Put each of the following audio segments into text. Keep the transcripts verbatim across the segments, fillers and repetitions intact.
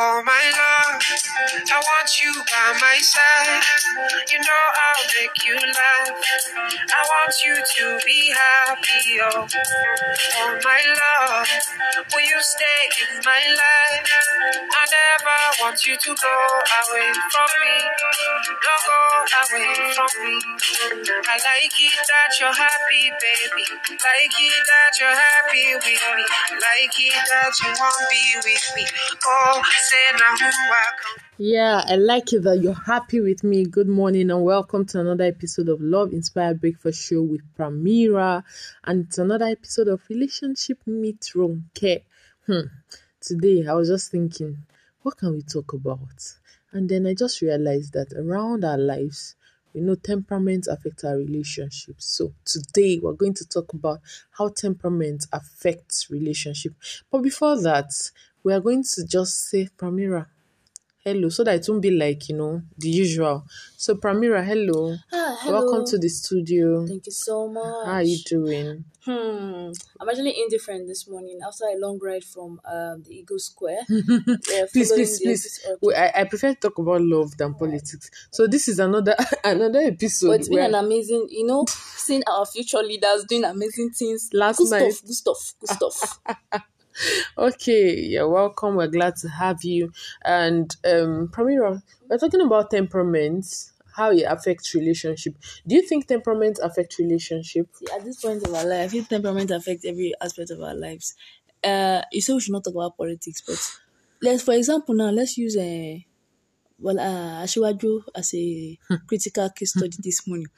Oh my love, I want you by my side. You know I'll make you laugh. I want you to be happy. Oh, oh my love, will you stay in my life? I never want you to go away from me. Don't go away from me. I like it that you're happy, baby. Like it that you're happy with me. Like it that you won't be with me. Oh, yeah, I like it that you're happy with me. Good morning and welcome to another episode of Love Inspired Breakfast Show with Pramira. And it's another episode of Relationship Meet Runkey. Hmm. Today, I was just thinking, what can we talk about? And then I just realized that around our lives, we know temperaments affect our relationships. So today, we're going to talk about how temperament affects relationship. But before that, we are going to just say, Pramira, hello, so that it won't be like, you know, the usual. So, Pramira, hello. Ah, hello. Welcome to the studio. Thank you so much. How are you doing? Hmm. I'm actually indifferent this morning after a long ride from um, the Eagle Square. uh, please, please, please. Wait, I, I prefer to talk about love than oh. politics. So, this is another another episode. But it's been where... an amazing, you know, seeing our future leaders doing amazing things. Last good night. Good stuff, good stuff, good stuff. Okay, you're welcome. We're glad to have you. And um, Pramira, we're talking about temperaments, how it affects relationship. Do you think temperaments affect relationship? See, at this point of our life, I think temperament affects every aspect of our lives. Uh, you say we should not talk about politics, but let's, for example, now let's use a well, uh, Ashiwaju as a critical case study this morning.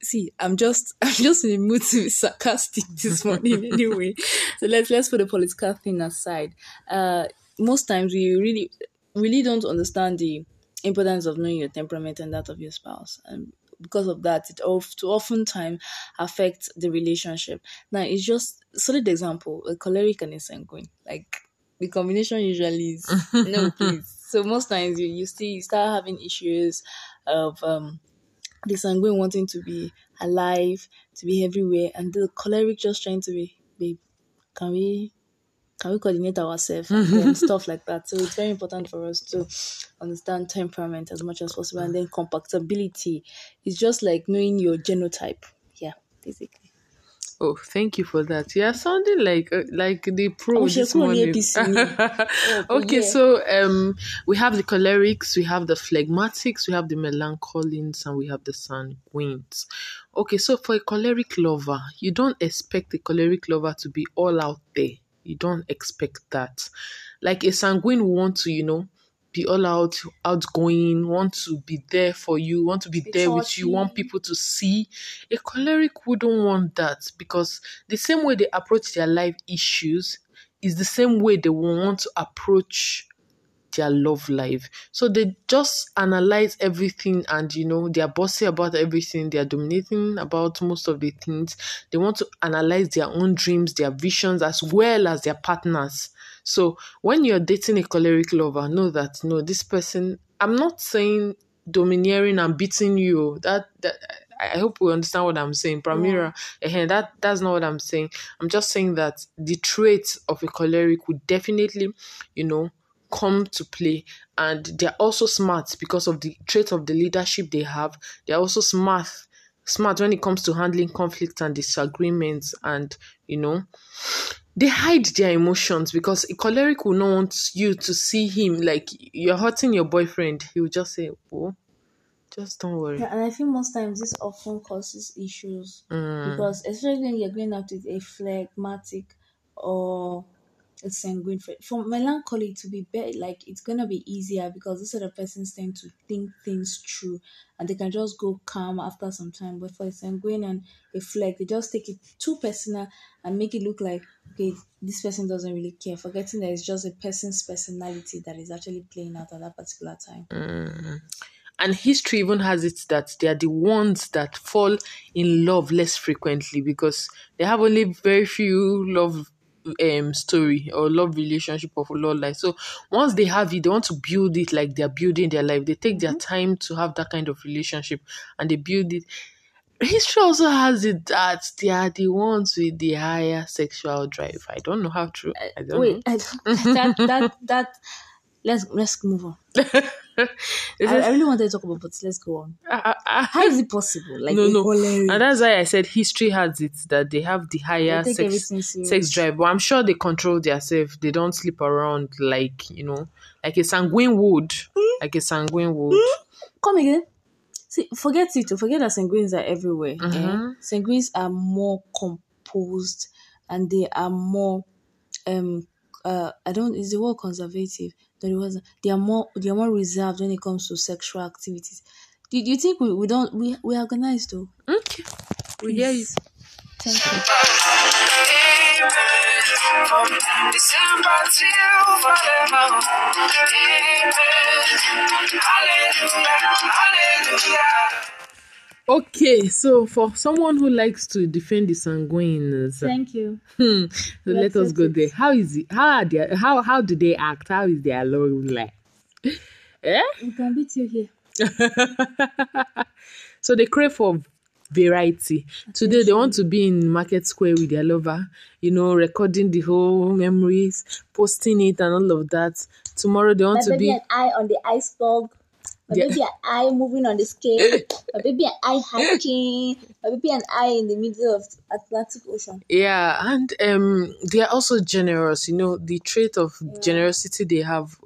See, I'm just I'm just in the mood to be sarcastic this morning anyway. So let's let's put the political thing aside. Uh, most times we really really don't understand the importance of knowing your temperament and that of your spouse. And because of that, it often oftentimes affects the relationship. Now it's just solid example, a choleric and a sanguine. Like the combination usually is no please. So most times you, you see you start having issues of um the sanguine wanting to be alive, to be everywhere, and the choleric just trying to be, babe, can we can we coordinate ourselves and stuff like that. So it's very important for us to understand temperament as much as possible. And then compatibility is just like knowing your genotype. Yeah, basically. Oh, thank you for that. You are sounding like uh, like the pro oh, this morning. oh, okay, yeah. so um, we have the cholerics, we have the phlegmatics, we have the melancholins, and we have the sanguines. Okay, so for a choleric lover, you don't expect the choleric lover to be all out there. You don't expect that. Like a sanguine will want to, you know, be all out, outgoing, want to be there for you, want to be there with you, want people to see. A choleric wouldn't want that because the same way they approach their life issues is the same way they want to approach their love life. So they just analyze everything and, you know, they are bossy about everything. They are dominating about most of the things. They want to analyze their own dreams, their visions, as well as their partners. So when you're dating a choleric lover, know that, no, this person, I'm not saying domineering and beating you. That, that I hope we understand what I'm saying. Pramira, yeah. that, that's not what I'm saying. I'm just saying that the traits of a choleric would definitely, you know, come to play, and they're also smart because of the trait of the leadership they have. They're also smart, smart when it comes to handling conflicts and disagreements, and you know, they hide their emotions because a choleric will not want you to see him. Like you're hurting your boyfriend, he will just say, "Oh, just don't worry." Yeah, and I think most times this often causes issues mm. because especially when you're going out with a phlegmatic or a sanguine friend. For melancholy to be better, like it's gonna be easier because these sort of persons tend to think things through and they can just go calm after some time. But for a sanguine and a flag, they just take it too personal and make it look like, okay, this person doesn't really care, forgetting that it's just a person's personality that is actually playing out at that particular time. Mm. And history even has it that they are the ones that fall in love less frequently because they have only very few love Um, story or love relationship of a love life. So once they have it, they want to build it like they're building their life. They take mm-hmm. their time to have that kind of relationship and they build it. History also has it that they are the ones with the higher sexual drive. I don't know how true. I don't Wait, know. I don't, that that that let's let's move on. I, is, I really wanted to talk about, but let's go on. I, I, How is it possible? Like no, no, and that's why I said history has it that they have the higher sex sex drive. But I'm sure they control themselves. They don't sleep around like you know, like a sanguine would, mm. like a sanguine would. Mm. Come again. See, forget it. Forget that sanguines are everywhere. Mm-hmm. Eh? Sanguines are more composed, and they are more. Um, uh, I don't. Is the word conservative? They are more they are more reserved when it comes to sexual activities. Do, do you think we, we don't we we organize though? Okay. We hear you. Thank you. Okay, so for someone who likes to defend the sanguines, thank you. Hmm, so let us go there. How is it? How are they? How how do they act? How is their love life? Eh? We can beat you here. So they crave for variety. Today they want to be in Market Square with their lover, you know, recording the whole memories, posting it, and all of that. Tomorrow they want My to baby be an eye on the iceberg. My yeah. baby and I moving on the scale. My baby and I hiking. My baby and I in the middle of the Atlantic Ocean. Yeah, and um, they are also generous. You know, the trait of yeah. generosity they have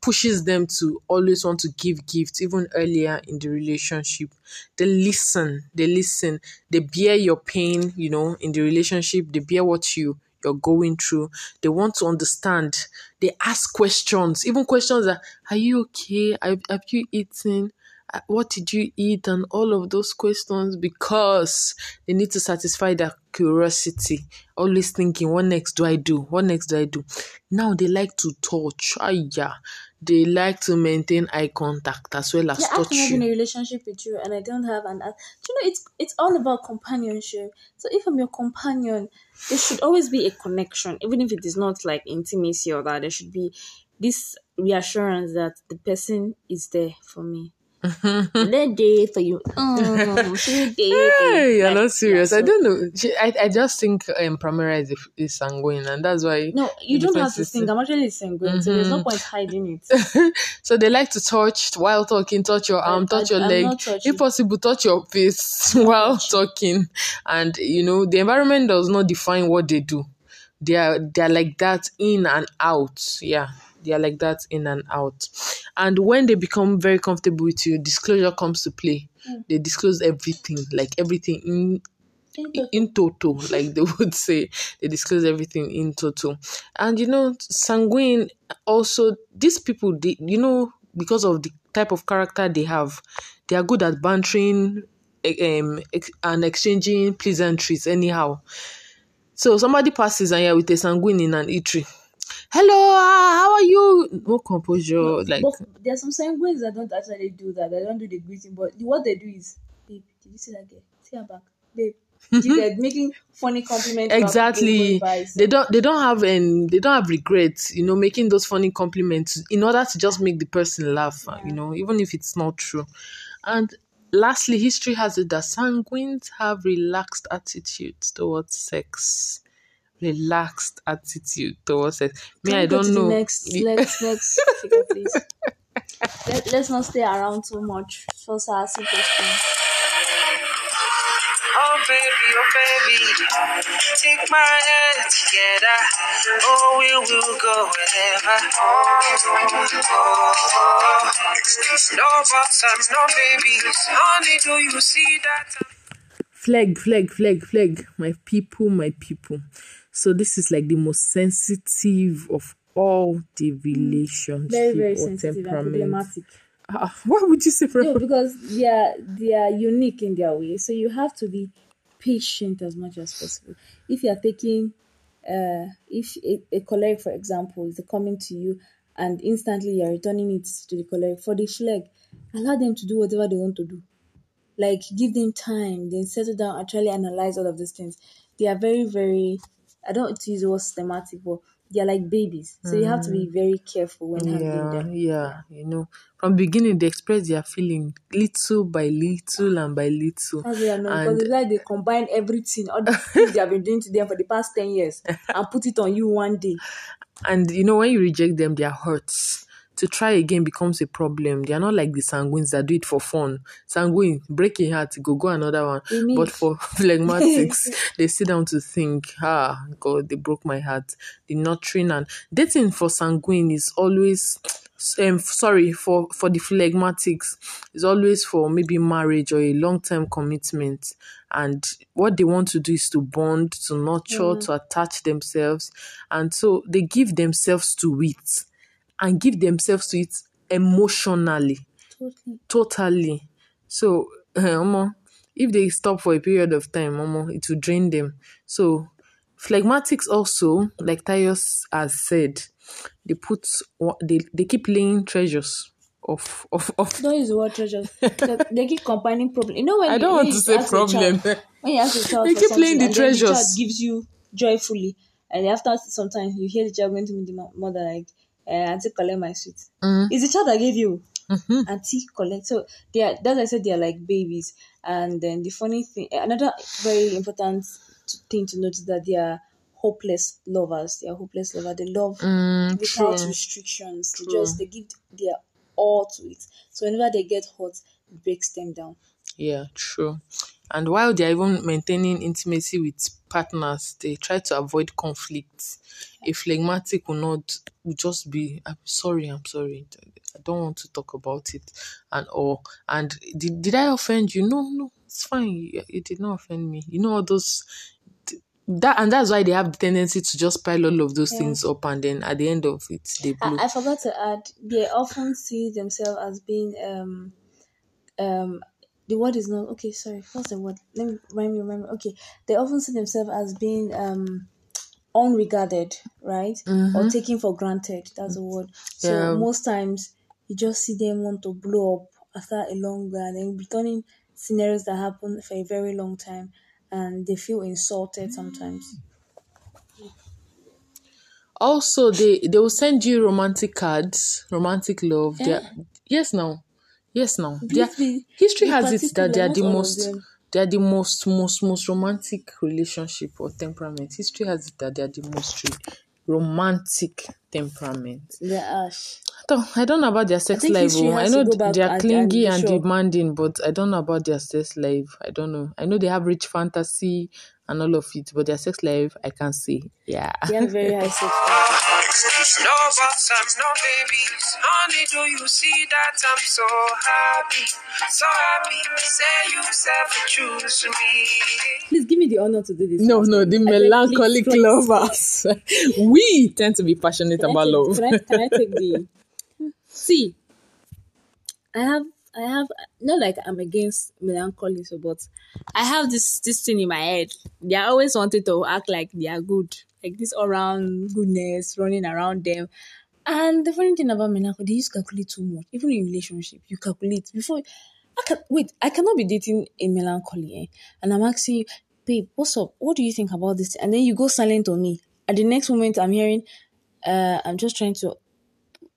pushes them to always want to give gifts, even earlier in the relationship. They listen. They listen. They bear your pain, you know, in the relationship. They bear what you... you're going through. They want to understand. They ask questions, even questions that, are you okay? Have, have you eaten? What did you eat? And all of those questions, because they need to satisfy their curiosity. Always thinking, what next do I do? What next do I do? Now they like to touch. Ah, yeah. They like to maintain eye contact as well as yeah, touch. I can have in a relationship with you and I don't have an... Do you know, it's it's all about companionship. So if I'm your companion, there should always be a connection, even if it is not like intimacy or that. There should be this reassurance that the person is there for me. They're there for you. Oh, they're there for you. Hey, you're like, not serious. Yeah, so. I don't know. I, I just think um, Pramira is, is sanguine, and that's why. No, you don't have to think. I'm actually sanguine, mm-hmm. so there's no point hiding it. So they like to touch while talking, touch your arm, I, touch I, your I'm leg. If possible, touch your face while talking. And, you know, the environment does not define what they do. They are, they are like that in and out. Yeah. They are like that in and out. And when they become very comfortable with you, disclosure comes to play. Mm. They disclose everything, like everything in in, in toto, like they would say. They disclose everything in toto. And, you know, sanguine also, these people, they, you know, because of the type of character they have, they are good at bantering um, and exchanging pleasantries anyhow. So somebody passes and you're with a sanguine in an eatery. Hello, how are you? No composure. No, like there are some sanguines that don't actually do that. They don't do the greeting, but what they do is, babe, did you see that girl? See her back, babe. They're making funny compliments. Exactly. By, so. They don't. They don't have and they don't have regrets. You know, making those funny compliments in order to just make the person laugh. Yeah. You know, even if it's not true. And lastly, history has it that sanguines have relaxed attitudes towards sex. Relaxed attitude towards it. Me, I don't know. Next, next, next figure, please. Let, let's not stay around too much. So, so I see oh baby, oh baby, take my hand together. Oh, we will go wherever. Oh, no buts and no babies. Honey, do you see that? Flag, flag, flag, flag. My people, my people. So this is like the most sensitive of all the relationships. Very, very sensitive and problematic. Uh, why would you say problem? No, because they are, they are unique in their way. So you have to be patient as much as possible. If you are taking, uh, if a, a colleague, for example, is coming to you and instantly you are returning it to the colleague, for the flag, allow them to do whatever they want to do. Like, give them time, then settle down, actually analyze all of these things. They are very, very, I don't want to use the word systematic, but they are like babies. So mm. you have to be very careful when handling yeah, them. Yeah, you know. From beginning, they express their feeling little by little and by little. As they are known, and because it's like they combine everything, all the things they have been doing to them for the past ten years, and put it on you one day. And, you know, when you reject them, they are hurt. to try again becomes a problem. They are not like the sanguines that do it for fun. Sanguine, break your heart, go go another one. It but means. For phlegmatics, they sit down to think, ah, God, they broke my heart. The nurturing and dating for sanguine is always, um, sorry, for, for the phlegmatics, is always for maybe marriage or a long-term commitment. And what they want to do is to bond, to nurture, mm. to attach themselves. And so they give themselves to it. And give themselves to it emotionally. Totally. Totally. So, um, if they stop for a period of time, um, it will drain them. So, phlegmatics also, like Tyus has said, they put they, they keep laying treasures of... of, of. Don't use the word treasures. They keep combining problems. You know when I don't you, want to say problem. Child, when you ask a child they keep playing the treasures. The child gives you joyfully. And after sometimes you hear the child going to meet the mother like, Uh, auntie collect my sweet. Mm-hmm. It's the child I gave you. Mm-hmm. Auntie collect. So they are, that's why I said they are like babies. And then the funny thing, another very important thing to note is that they are hopeless lovers. They are hopeless lovers. They love mm, without true. restrictions. True. They just they give their all to it. So whenever they get hot, it breaks them down. Yeah, true. And while they are even maintaining intimacy with partners, they try to avoid conflicts. A phlegmatic will not will just be, I'm sorry, I'm sorry, I don't want to talk about it, and or and did, did I offend you? No, no, it's fine. You, you did not offend me. You know all those that, and that's why they have the tendency to just pile all of those yeah. things up, and then at the end of it, they blow. I, I forgot to add. They often see themselves as being um um. The word is not okay. Sorry, what's the word? Let me remember. remember. Okay, they often see themselves as being um unregarded, right, mm-hmm. or taken for granted. That's the word. So yeah. most times you just see them want to blow up after a long run, and returning scenarios that happen for a very long time, and they feel insulted sometimes. Also, they they will send you romantic cards, romantic love. Yeah. They are, yes, now. Yes, now history has it that they are the most, they are the most, most, most romantic relationship or temperament. History has it that they are the most romantic temperament. Yeah, so, I don't know about their sex life. I know they are clingy and, and, and demanding, but I don't know about their sex life. I don't know. I know they have rich fantasy and all of it, but their sex life, I can't say. Yeah, they are very high sex life. No buts, I'm no babies. Honey, do you see that I'm so happy? So happy, say you said to choose me. Please give me the honor to do this. No, no, the melancholic lovers. We tend to be passionate can about I take, love. Can I, can I take the... See, I have, I have, not like I'm against melancholy, so, but I have this, this thing in my head. They always wanted to act like they are good. Like this all-round goodness running around them. And the funny thing about melancholy, they used to calculate too much. Even in relationship, you calculate. Before, I can, wait, I cannot be dating a melancholy. Eh? And I'm asking you, babe, what's up? What do you think about this? And then you go silent on me. At the next moment, I'm hearing, uh, I'm just trying to,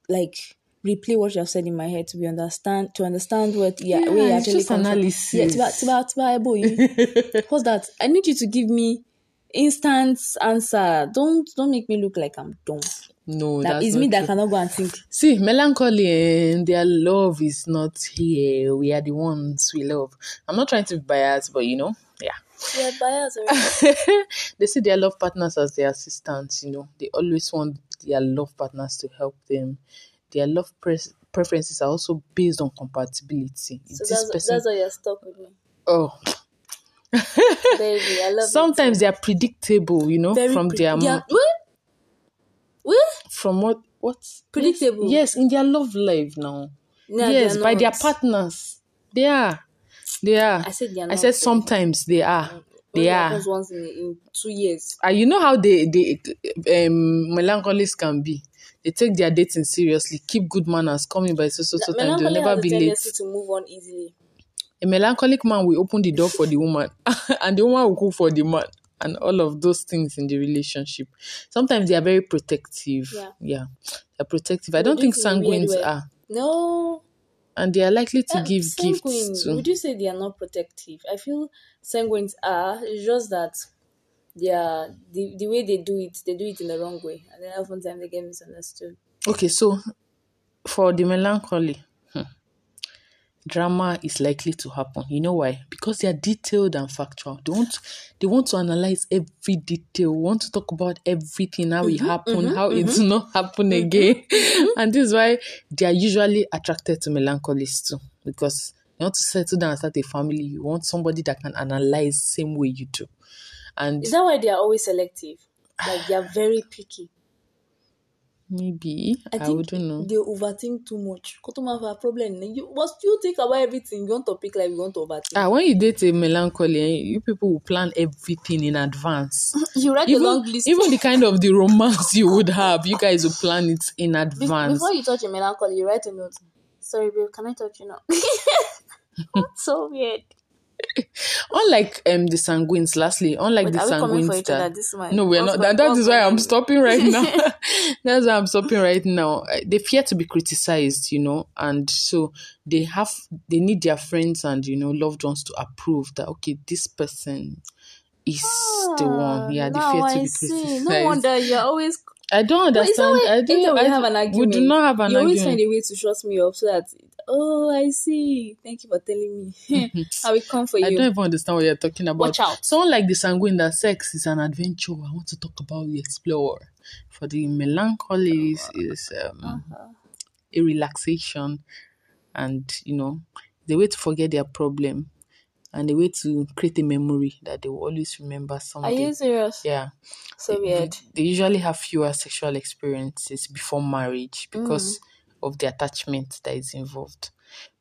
like, replay what you have said in my head to be understand, to understand what yeah, yeah, we actually just analysis. Yeah, tiba, tiba, tiba, boy. What's that? I need you to give me instant answer. Don't don't make me look like I'm dumb. No, that that's is me true. That cannot go and think. See, melancholy and their love is not here. We are the ones we love. I'm not trying to be biased, but you know, yeah. We are biased already. They see their love partners as their assistants. You know, they always want their love partners to help them. Their love pres- preferences are also based on compatibility. So this that's, person... that's why you're stuck with me. Oh. Baby, I love sometimes it. They are predictable, you know, very from pre- their yeah. m- what? What? From what? What? Predictable. Yes, in their love life now. No, yes, by their partners. They are. They are. I said they are. I said sometimes they are. They only are. Once in, in two years. Uh, you know how they they um, melancholies can be. They take their dating seriously. Keep good manners. Coming by so so so time. They'll never be late. To move on easily. A melancholic man will open the door for the woman and the woman will cook for the man and all of those things in the relationship. Sometimes they are very protective. Yeah. yeah. They're protective. I don't would think sanguines are. No. And they are likely to uh, give sanguine, gifts too. Would you say they are not protective? I feel sanguines are. It's just that they are, the, the way they do it, they do it in the wrong way. And then oftentimes they get misunderstood. Okay, so for the melancholy, hmm, drama is likely to happen. You know why? Because they are detailed and factual. They want, they want to analyze every detail, want to talk about everything, how mm-hmm, it happened, mm-hmm, how mm-hmm. it's not happen mm-hmm. again. And this is why they are usually attracted to melancholies too. Because you want to settle down and start a family, you want somebody that can analyze the same way you do. And is that why they are always selective? Like they are very picky. Maybe. I, I wouldn't know. They overthink too much. Problem. You must you think about everything. You want to pick like you want to overthink. Ah, when you date a melancholy, you people will plan everything in advance. You write even, a long list. Even the kind of the romance you would have, you guys will plan it in advance. Be- before you touch a melancholy, you write a note. Sorry, babe, can I touch you now? That's so weird. Unlike um the sanguines, lastly, unlike Wait, the sanguines that this no, we're not. That, that is why I'm stopping right now. That's why I'm stopping right now. They fear to be criticized, you know, and so they have they need their friends and you know loved ones to approve that okay, this person is ah, the one. Yeah, they fear I to be see. criticized. No wonder you're always. I don't understand. Way, I do. I, have an argument. We do not have an you argument. You always find a way to shut me up so that. Oh, I see. Thank you for telling me. I will come for you. I don't even understand what you're talking about. Watch out. Someone like the sanguine that sex is an adventure. I want to talk about we explore. For the melancholies oh, is um, uh-huh. a relaxation, and you know the way to forget their problem, and the way to create a memory that they will always remember someday. Are you serious? Yeah. So they, weird. They usually have fewer sexual experiences before marriage because. Mm. of the attachment that is involved.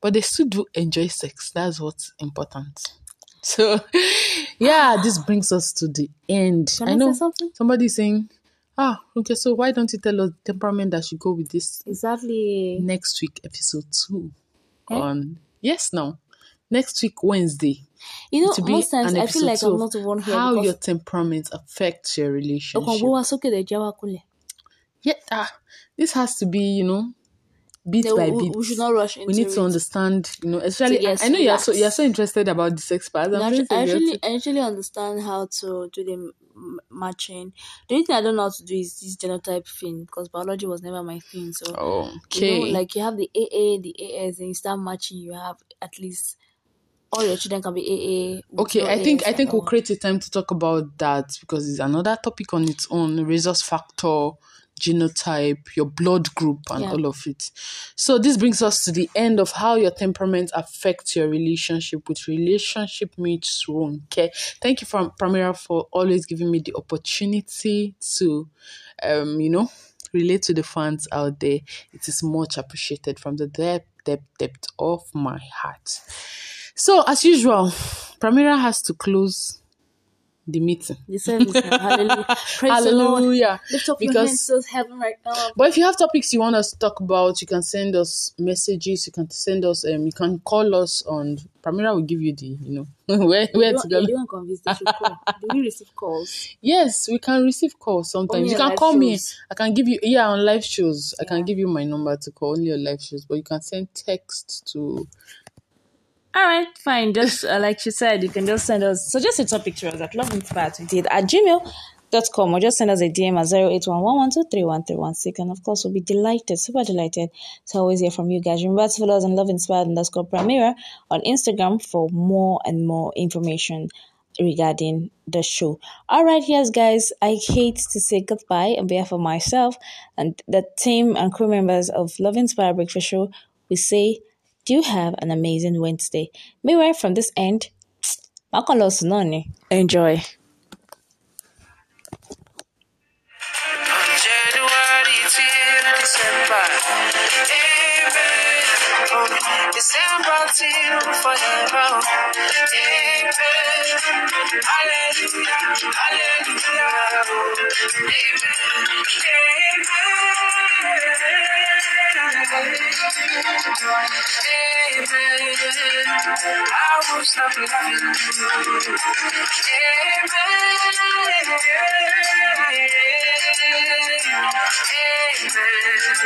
But they still do enjoy sex. That's what's important. So, yeah, this brings us to the end. Can I, I know say something? Somebody's saying, ah, okay, so why don't you tell us the temperament that should go with this? Exactly. Next week, episode two. Eh? On Yes, no. Next week, Wednesday. You know, most times I feel like I'm not the one here. How your temperament affects your relationship. Yeah, ah, this has to be, you know, bit no, by bit. We should not rush into We need to it. Understand, you know, especially, yes, I know you're so, you're so interested about the sex part. I'm actually, I, actually, I actually understand how to do the matching. The only thing I don't know how to do is this genotype thing because biology was never my thing. So, okay. You know, like you have the A A, the A S, and you start matching, you have at least all your children can be A A. Okay, I think I think we'll create a time to talk about that because it's another topic on its own, resource factor, genotype, your blood group, and yeah. all of it. So this brings us to the end of how your temperament affects your relationship with Relationship Meets Runkey. Thank you, from Pramira, for always giving me the opportunity to, um, you know, relate to the fans out there. It is much appreciated from the depth, depth, depth of my heart. So as usual, Pramira has to close the meeting. The service. Hallelujah. Praise Hallelujah. The Lift up because, your hands to heaven right now. But if you have topics you want us to talk about, you can send us messages. You can send us. Um, you can call us on. Pramira will give you the. You know where where to go. You convince the call. Do we receive calls? Yes, we can receive calls sometimes. Only you can call shows. me. I can give you. Yeah, on live shows, yeah. I can give you my number to call only on live shows. But you can send text to. All right, fine. Just uh, like she said, you can just send us suggest a topic to us at love inspired twenty-eight at gmail dot com or just send us a D M at zero eight one one one two three one three one six. And of course, we'll be delighted, super delighted to always hear from you guys. Remember to follow us on love inspired underscore Pramira on Instagram for more and more information regarding the show. All right, yes, guys, I hate to say goodbye on behalf of myself and the team and crew members of Love Inspired Breakfast Show. We say, you have an amazing Wednesday. Meanwhile, from this end, enjoy. I will stop loving you. Amen. Amen.